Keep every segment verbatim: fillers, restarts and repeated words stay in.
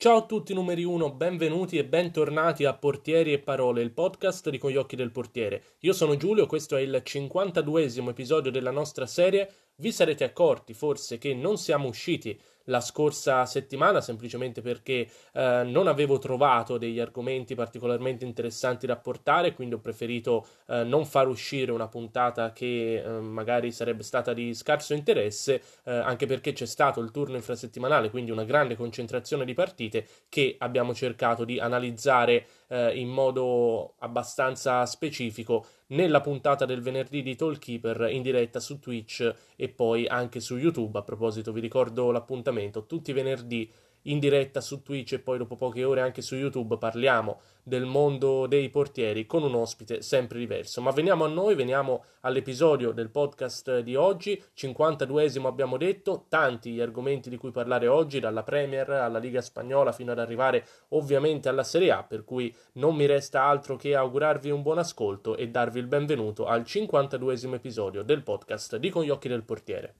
Ciao a tutti numeri uno, benvenuti e bentornati a Portieri e Parole, il podcast di Con gli occhi del portiere. Io sono Giulio, questo è il cinquantaduesimo episodio della nostra serie. Vi sarete accorti forse che non siamo usciti la scorsa settimana semplicemente perché eh, non avevo trovato degli argomenti particolarmente interessanti da portare, quindi ho preferito eh, non far uscire una puntata che eh, magari sarebbe stata di scarso interesse, eh, anche perché c'è stato il turno infrasettimanale, quindi una grande concentrazione di partite che abbiamo cercato di analizzare eh, in modo abbastanza specifico nella puntata del venerdì di Talkkeeper in diretta su Twitch e poi anche su YouTube. A proposito, vi ricordo l'appuntamento tutti i venerdì in diretta su Twitch e poi dopo poche ore anche su YouTube. Parliamo del mondo dei portieri con un ospite sempre diverso. Ma veniamo a noi, veniamo all'episodio del podcast di oggi, cinquantaduesimo abbiamo detto, tanti gli argomenti di cui parlare oggi, dalla Premier alla Liga Spagnola fino ad arrivare ovviamente alla Serie A, per cui non mi resta altro che augurarvi un buon ascolto e darvi il benvenuto al cinquantaduesimo episodio del podcast di Con gli occhi del portiere.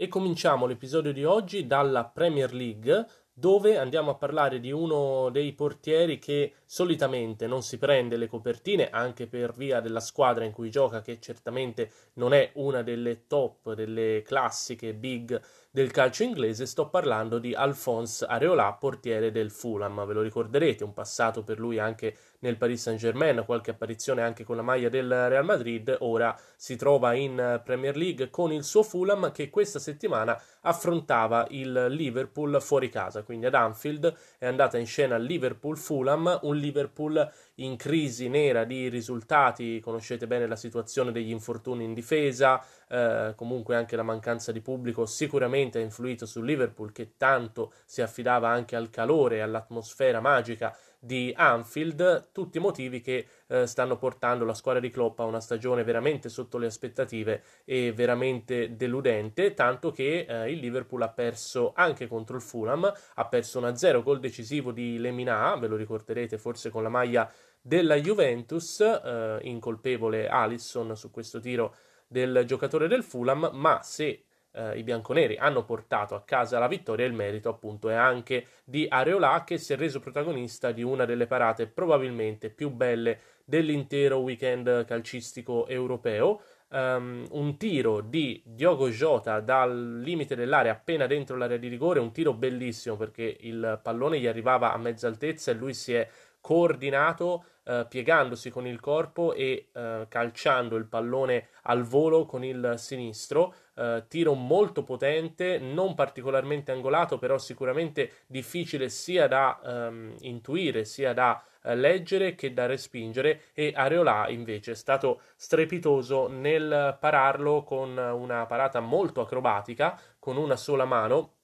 E cominciamo l'episodio di oggi dalla Premier League, dove andiamo a parlare di uno dei portieri che solitamente non si prende le copertine, anche per via della squadra in cui gioca, che certamente non è una delle top, delle classiche big del calcio inglese. Sto parlando di Alphonse Areola, portiere del Fulham. Ve lo ricorderete, un passato per lui anche nel Paris Saint-Germain, qualche apparizione anche con la maglia del Real Madrid. Ora si trova in Premier League con il suo Fulham, che questa settimana affrontava il Liverpool fuori casa, quindi ad Anfield è andata in scena Liverpool-Fulham, un Liverpool in crisi nera di risultati. Conoscete bene la situazione degli infortuni in difesa, eh, comunque anche la mancanza di pubblico sicuramente ha influito sul Liverpool, che tanto si affidava anche al calore e all'atmosfera magica di Anfield. Tutti motivi che eh, stanno portando la squadra di Klopp a una stagione veramente sotto le aspettative e veramente deludente, tanto che eh, il Liverpool ha perso anche contro il Fulham, ha perso uno a zero, gol decisivo di Lemina, ve lo ricorderete forse con la maglia della Juventus, eh, incolpevole Alisson su questo tiro del giocatore del Fulham, ma se Uh, i bianconeri hanno portato a casa la vittoria, il merito appunto è anche di Areola, che si è reso protagonista di una delle parate probabilmente più belle dell'intero weekend calcistico europeo. Um, un tiro di Diogo Jota dal limite dell'area, appena dentro l'area di rigore, un tiro bellissimo perché il pallone gli arrivava a mezza altezza e lui si è coordinato Uh, piegandosi con il corpo e uh, calciando il pallone al volo con il sinistro, uh, tiro molto potente, non particolarmente angolato, però sicuramente difficile sia da um, intuire, sia da uh, leggere che da respingere, e Areola invece è stato strepitoso nel pararlo con una parata molto acrobatica, con una sola mano,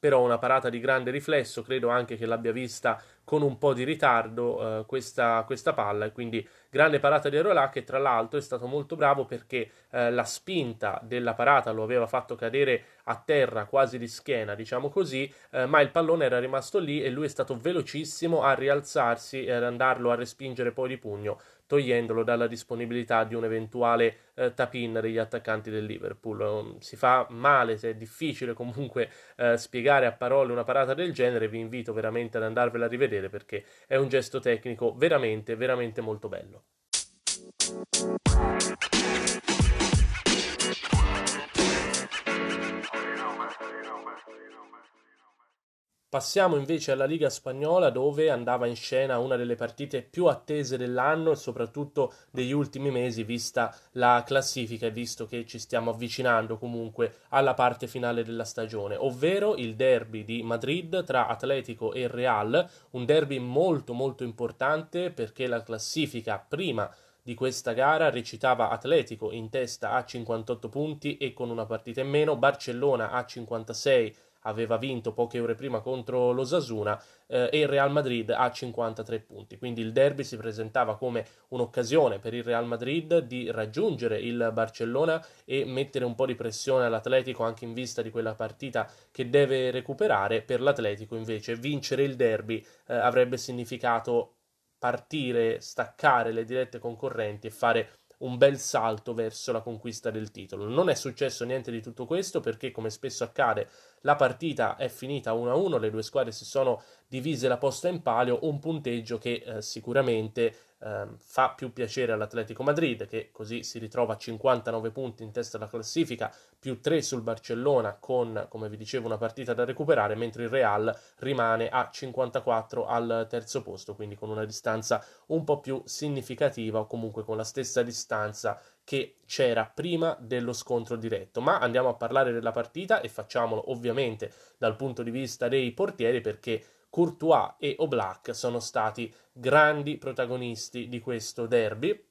però una parata di grande riflesso. Credo anche che l'abbia vista con un po' di ritardo eh, questa, questa palla, e quindi grande parata di Areola, che tra l'altro è stato molto bravo perché eh, la spinta della parata lo aveva fatto cadere a terra quasi di schiena, diciamo così, eh, ma il pallone era rimasto lì e lui è stato velocissimo a rialzarsi e ad andarlo a respingere poi di pugno, togliendolo dalla disponibilità di un eventuale eh, tap-in degli attaccanti del Liverpool. Si fa male, se è difficile comunque eh, spiegare a parole una parata del genere, vi invito veramente ad andarvela a rivedere perché è un gesto tecnico veramente, veramente molto bello. Passiamo invece alla Liga Spagnola, dove andava in scena una delle partite più attese dell'anno e soprattutto degli ultimi mesi, vista la classifica e visto che ci stiamo avvicinando comunque alla parte finale della stagione, ovvero il derby di Madrid tra Atletico e Real, un derby molto molto importante perché la classifica prima di questa gara recitava Atletico in testa a cinquantotto punti e con una partita in meno, Barcellona a cinquantasei, aveva vinto poche ore prima contro l'Osasuna, eh, e il Real Madrid a cinquantatré punti. Quindi il derby si presentava come un'occasione per il Real Madrid di raggiungere il Barcellona e mettere un po' di pressione all'Atletico, anche in vista di quella partita che deve recuperare. Per l'Atletico invece vincere il derby eh, avrebbe significato partire, staccare le dirette concorrenti e fare un bel salto verso la conquista del titolo. Non è successo niente di tutto questo perché, come spesso accade, la partita è finita uno a uno, le due squadre si sono divise la posta in palio, un punteggio che eh, sicuramente eh, fa più piacere all'Atletico Madrid, che così si ritrova a cinquantanove punti in testa alla classifica, più tre sul Barcellona con, come vi dicevo, una partita da recuperare, mentre il Real rimane a cinquantaquattro al terzo posto, quindi con una distanza un po' più significativa o comunque con la stessa distanza che c'era prima dello scontro diretto. Ma andiamo a parlare della partita e facciamolo ovviamente dal punto di vista dei portieri, perché Courtois e Oblak sono stati grandi protagonisti di questo derby.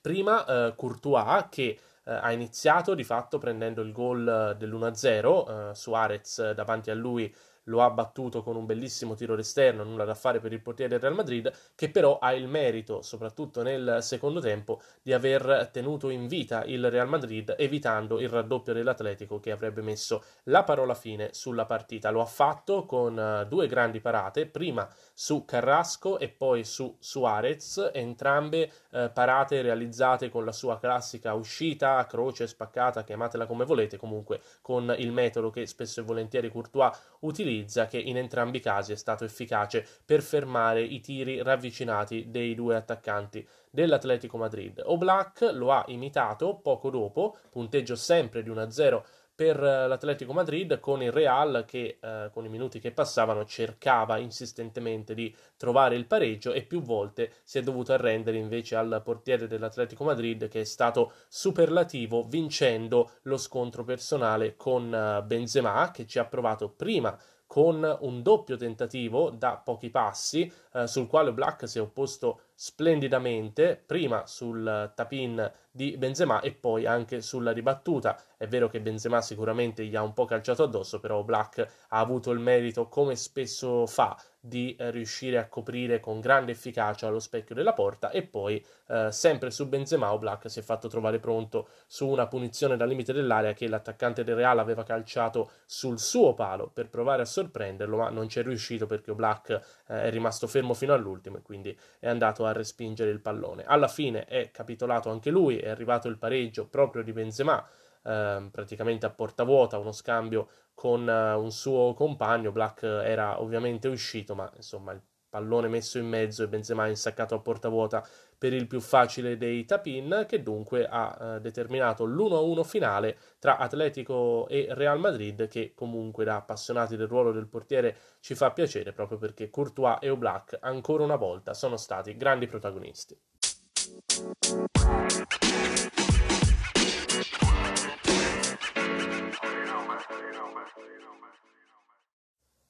Prima eh, Courtois, che eh, ha iniziato di fatto prendendo il gol dell'uno a zero, eh, Suarez davanti a lui lo ha battuto con un bellissimo tiro d'esterno, nulla da fare per il portiere del Real Madrid, che però ha il merito, soprattutto nel secondo tempo, di aver tenuto in vita il Real Madrid, evitando il raddoppio dell'Atletico che avrebbe messo la parola fine sulla partita. Lo ha fatto con due grandi parate, prima su Carrasco e poi su Suarez, entrambe eh, parate realizzate con la sua classica uscita, croce, spaccata, chiamatela come volete, comunque con il metodo che spesso e volentieri Courtois utilizza, che in entrambi i casi è stato efficace per fermare i tiri ravvicinati dei due attaccanti dell'Atletico Madrid. Oblak lo ha imitato poco dopo, punteggio sempre di uno a zero per l'Atletico Madrid, con il Real che eh, con i minuti che passavano cercava insistentemente di trovare il pareggio e più volte si è dovuto arrendere invece al portiere dell'Atletico Madrid, che è stato superlativo vincendo lo scontro personale con eh, Benzema, che ci ha provato prima con un doppio tentativo da pochi passi, eh, sul quale Oblak si è opposto splendidamente, prima sul tap-in di Benzema e poi anche sulla ribattuta. È vero che Benzema sicuramente gli ha un po' calciato addosso, però Oblak ha avuto il merito, come spesso fa, di eh, riuscire a coprire con grande efficacia lo specchio della porta. E poi eh, sempre su Benzema Oblak si è fatto trovare pronto su una punizione dal limite dell'area che l'attaccante del Real aveva calciato sul suo palo per provare a sorprenderlo, ma non ci è riuscito perché Oblak eh, è rimasto fermo fino all'ultimo e quindi è andato a respingere il pallone. Alla fine è capitolato anche lui, è arrivato il pareggio proprio di Benzema, eh, praticamente a porta vuota, uno scambio con eh, un suo compagno. Black era ovviamente uscito, ma insomma il pallone messo in mezzo e Benzema insaccato a porta vuota per il più facile dei tap-in, che dunque ha eh, determinato l'uno a uno finale tra Atletico e Real Madrid, che comunque da appassionati del ruolo del portiere ci fa piacere, proprio perché Courtois e Oblak ancora una volta sono stati grandi protagonisti.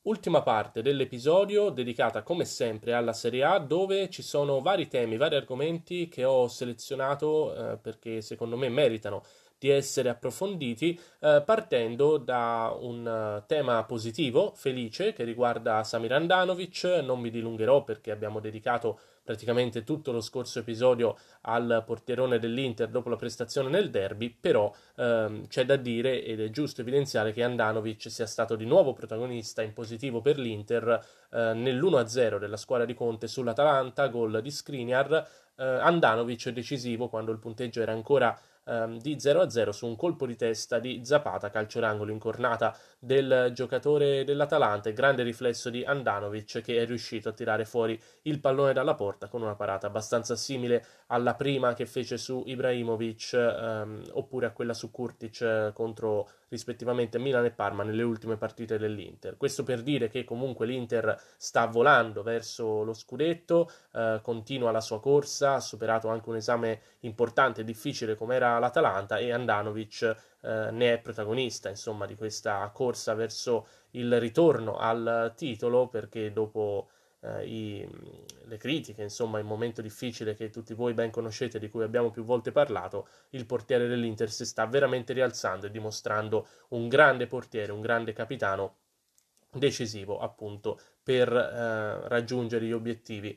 Ultima parte dell'episodio dedicata come sempre alla Serie A, dove ci sono vari temi, vari argomenti che ho selezionato eh, perché secondo me meritano di essere approfonditi, eh, partendo da un uh, tema positivo, felice, che riguarda Samir Handanovic. Non mi dilungherò perché abbiamo dedicato praticamente tutto lo scorso episodio al portierone dell'Inter dopo la prestazione nel derby, però ehm, c'è da dire ed è giusto evidenziare che Handanovic sia stato di nuovo protagonista in positivo per l'Inter eh, nell'uno a zero della squadra di Conte sull'Atalanta, gol di Skriniar. eh, Handanovic decisivo quando il punteggio era ancora di zero a zero su un colpo di testa di Zapata, calcio d'angolo, incornata del giocatore dell'Atalanta, e grande riflesso di Handanovic, che è riuscito a tirare fuori il pallone dalla porta con una parata abbastanza simile alla prima che fece su Ibrahimovic ehm, oppure a quella su Kurtic eh, contro rispettivamente Milan e Parma nelle ultime partite dell'Inter. Questo per dire che comunque l'Inter sta volando verso lo scudetto, eh, continua la sua corsa, ha superato anche un esame importante e difficile come era l'Atalanta, e Handanovic eh, ne è protagonista, insomma, di questa corsa verso il ritorno al titolo, perché dopo eh, i, le critiche, insomma, il momento difficile che tutti voi ben conoscete, di cui abbiamo più volte parlato, il portiere dell'Inter si sta veramente rialzando e dimostrando un grande portiere, un grande capitano, decisivo appunto per eh, raggiungere gli obiettivi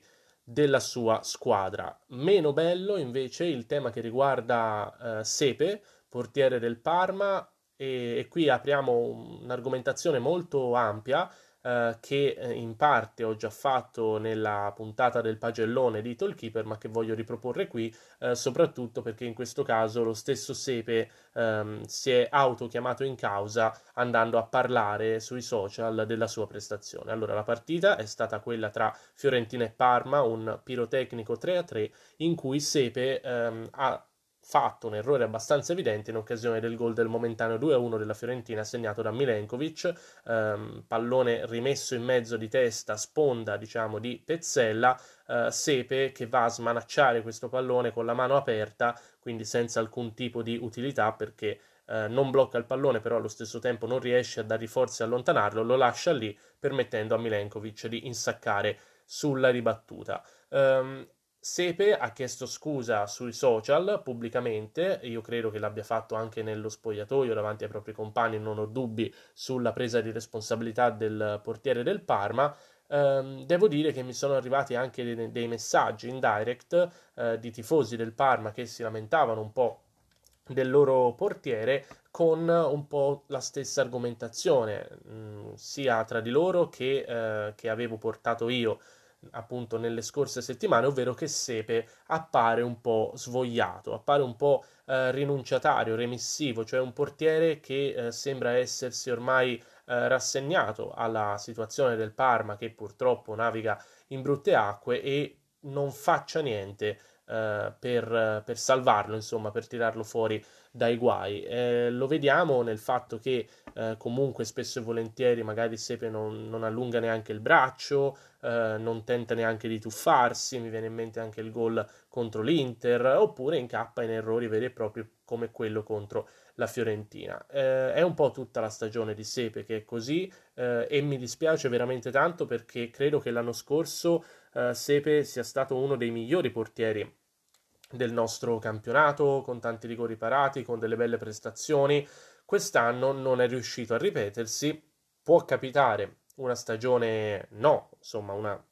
della sua squadra. Meno bello invece il tema che riguarda eh, Sepe, portiere del Parma, e, e qui apriamo un'argomentazione molto ampia eh, che in parte ho già fatto nella puntata del pagellone di Talkkeeper, ma che voglio riproporre qui, eh, soprattutto perché in questo caso lo stesso Sepe ehm, si è autochiamato in causa andando a parlare sui social della sua prestazione. Allora, la partita è stata quella tra Fiorentina e Parma, un pirotecnico tre a tre, in cui Sepe ehm, ha fatto un errore abbastanza evidente in occasione del gol del momentaneo due a uno della Fiorentina segnato da Milenkovic, ehm, pallone rimesso in mezzo di testa, sponda diciamo di Pezzella, eh, Sepe che va a smanacciare questo pallone con la mano aperta, quindi senza alcun tipo di utilità perché eh, non blocca il pallone, però allo stesso tempo non riesce a dargli forza e allontanarlo, lo lascia lì permettendo a Milenkovic di insaccare sulla ribattuta. Ehm, Sepe ha chiesto scusa sui social pubblicamente, io credo che l'abbia fatto anche nello spogliatoio davanti ai propri compagni, non ho dubbi sulla presa di responsabilità del portiere del Parma. Ehm, devo dire che mi sono arrivati anche dei, dei messaggi in direct eh, di tifosi del Parma che si lamentavano un po' del loro portiere con un po' la stessa argomentazione, mh, sia tra di loro che, eh, che avevo portato io appunto nelle scorse settimane, ovvero che Sepe appare un po' svogliato, appare un po' eh, rinunciatario, remissivo, cioè un portiere che eh, sembra essersi ormai eh, rassegnato alla situazione del Parma, che purtroppo naviga in brutte acque, e non faccia niente eh, per, per salvarlo, insomma, per tirarlo fuori dai guai. Eh, lo vediamo nel fatto che eh, comunque spesso e volentieri magari Sepe non, non allunga neanche il braccio, Uh, non tenta neanche di tuffarsi, mi viene in mente anche il gol contro l'Inter, oppure incappa in errori veri e propri come quello contro la Fiorentina. Uh, è un po' tutta la stagione di Sepe che è così, uh, e mi dispiace veramente tanto perché credo che l'anno scorso uh, Sepe sia stato uno dei migliori portieri del nostro campionato, con tanti rigori parati, con delle belle prestazioni. Quest'anno non è riuscito a ripetersi, può capitare una stagione no, insomma una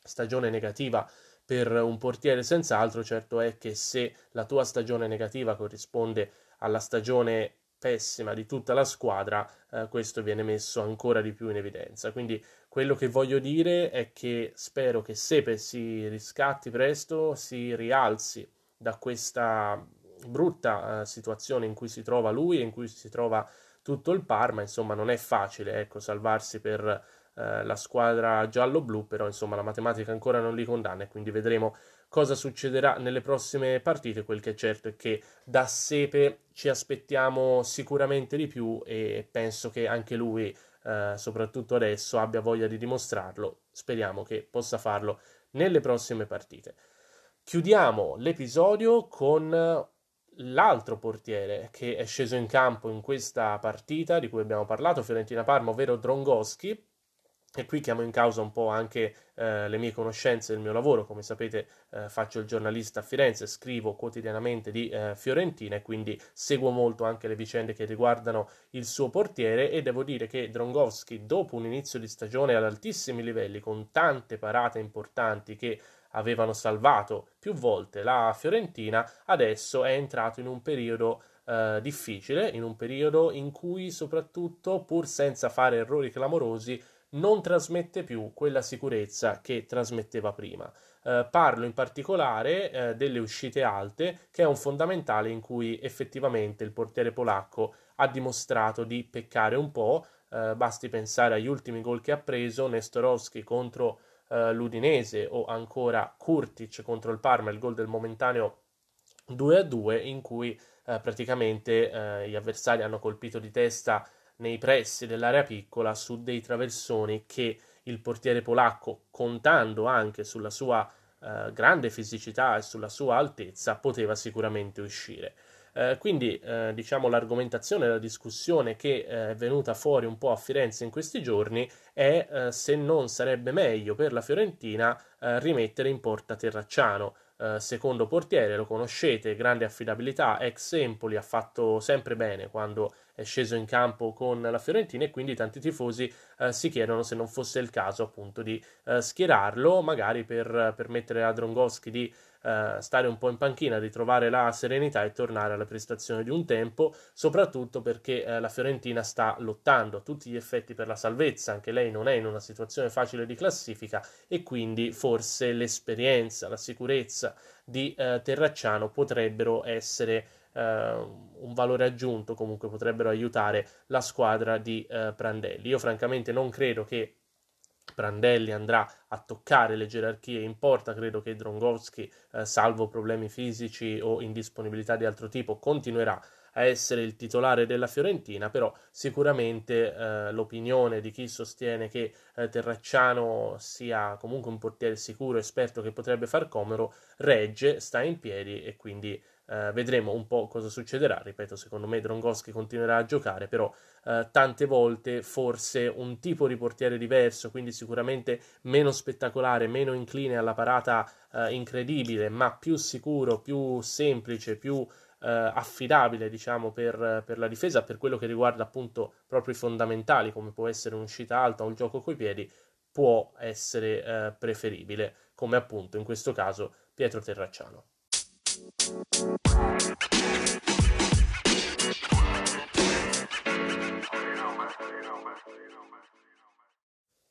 stagione negativa per un portiere senz'altro, certo è che se la tua stagione negativa corrisponde alla stagione pessima di tutta la squadra, eh, questo viene messo ancora di più in evidenza. Quindi quello che voglio dire è che spero che Sepe si riscatti presto, si rialzi da questa brutta eh, situazione in cui si trova lui e in cui si trova tutto il Parma. Insomma, non è facile, ecco, salvarsi per eh, la squadra giallo-blu, però insomma la matematica ancora non li condanna e quindi vedremo cosa succederà nelle prossime partite. Quel che è certo è che da Sepe ci aspettiamo sicuramente di più e penso che anche lui, eh, soprattutto adesso, abbia voglia di dimostrarlo. Speriamo che possa farlo nelle prossime partite. Chiudiamo l'episodio con l'altro portiere che è sceso in campo in questa partita di cui abbiamo parlato, Fiorentina-Parma, ovvero Drągowski, e qui chiamo in causa un po' anche eh, le mie conoscenze e il mio lavoro. Come sapete eh, faccio il giornalista a Firenze, scrivo quotidianamente di eh, Fiorentina e quindi seguo molto anche le vicende che riguardano il suo portiere, e devo dire che Drągowski, dopo un inizio di stagione ad altissimi livelli con tante parate importanti che avevano salvato più volte la Fiorentina, adesso è entrato in un periodo eh, difficile, in un periodo in cui soprattutto, pur senza fare errori clamorosi, non trasmette più quella sicurezza che trasmetteva prima. Eh, parlo in particolare eh, delle uscite alte, che è un fondamentale in cui effettivamente il portiere polacco ha dimostrato di peccare un po'. Eh, basti pensare agli ultimi gol che ha preso, Nestorowski contro l'Udinese o ancora Kurtic contro il Parma, il gol del momentaneo due a due in cui eh, praticamente eh, gli avversari hanno colpito di testa nei pressi dell'area piccola su dei traversoni che il portiere polacco, contando anche sulla sua eh, grande fisicità e sulla sua altezza, poteva sicuramente uscire. Eh, quindi eh, diciamo l'argomentazione, la discussione che eh, è venuta fuori un po' a Firenze in questi giorni è eh, se non sarebbe meglio per la Fiorentina eh, rimettere in porta Terracciano, eh, secondo portiere, lo conoscete, grande affidabilità, ex Empoli, ha fatto sempre bene quando è sceso in campo con la Fiorentina, e quindi tanti tifosi eh, si chiedono se non fosse il caso appunto di eh, schierarlo, magari per permettere a Drągowski di Uh, stare un po' in panchina, ritrovare la serenità e tornare alla prestazione di un tempo, soprattutto perché uh, la Fiorentina sta lottando a tutti gli effetti per la salvezza, anche lei non è in una situazione facile di classifica, e quindi forse l'esperienza, la sicurezza di uh, Terracciano potrebbero essere uh, un valore aggiunto, comunque potrebbero aiutare la squadra di uh, Prandelli. Io francamente non credo che Prandelli andrà a toccare le gerarchie in porta, credo che Drągowski, eh, salvo problemi fisici o indisponibilità di altro tipo, continuerà a essere il titolare della Fiorentina, però sicuramente eh, l'opinione di chi sostiene che eh, Terracciano sia comunque un portiere sicuro, esperto, che potrebbe far comodo, regge, sta in piedi, e quindi eh, vedremo un po' cosa succederà. Ripeto, secondo me Drągowski continuerà a giocare, però eh, tante volte forse un tipo di portiere diverso, quindi sicuramente meno spettacolare, meno incline alla parata eh, incredibile, ma più sicuro, più semplice, più Uh, affidabile, diciamo, per, per la difesa, per quello che riguarda appunto proprio i fondamentali, come può essere un'uscita alta o un gioco coi piedi, può essere uh, preferibile, come appunto in questo caso Pietro Terracciano.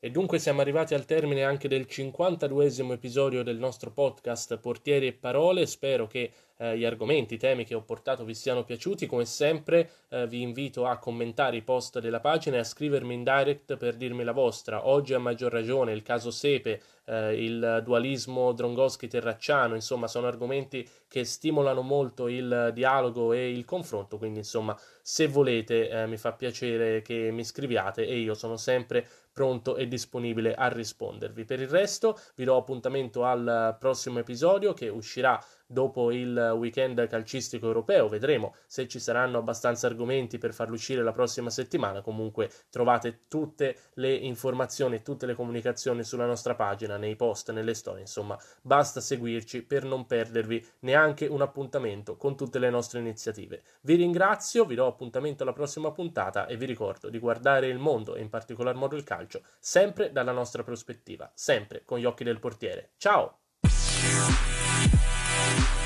E dunque siamo arrivati al termine anche del cinquantaduesimo episodio del nostro podcast Portieri e Parole. Spero che eh, gli argomenti, i temi che ho portato vi siano piaciuti. Come sempre eh, vi invito a commentare i post della pagina e a scrivermi in direct per dirmi la vostra. Oggi a maggior ragione il caso Sepe, eh, il dualismo Drągowski-Terracciano, insomma sono argomenti che stimolano molto il dialogo e il confronto, quindi insomma se volete eh, mi fa piacere che mi scriviate e io sono sempre pronto e disponibile a rispondervi. Per il resto vi do appuntamento al prossimo episodio, che uscirà dopo il weekend calcistico europeo. Vedremo se ci saranno abbastanza argomenti per farlo uscire la prossima settimana. Comunque trovate tutte le informazioni e tutte le comunicazioni sulla nostra pagina, nei post, nelle storie, insomma basta seguirci per non perdervi neanche un appuntamento con tutte le nostre iniziative. Vi ringrazio, vi do appuntamento alla prossima puntata e vi ricordo di guardare il mondo e in particolar modo il calcio sempre dalla nostra prospettiva, sempre con gli occhi del portiere. Ciao! We'll be right back.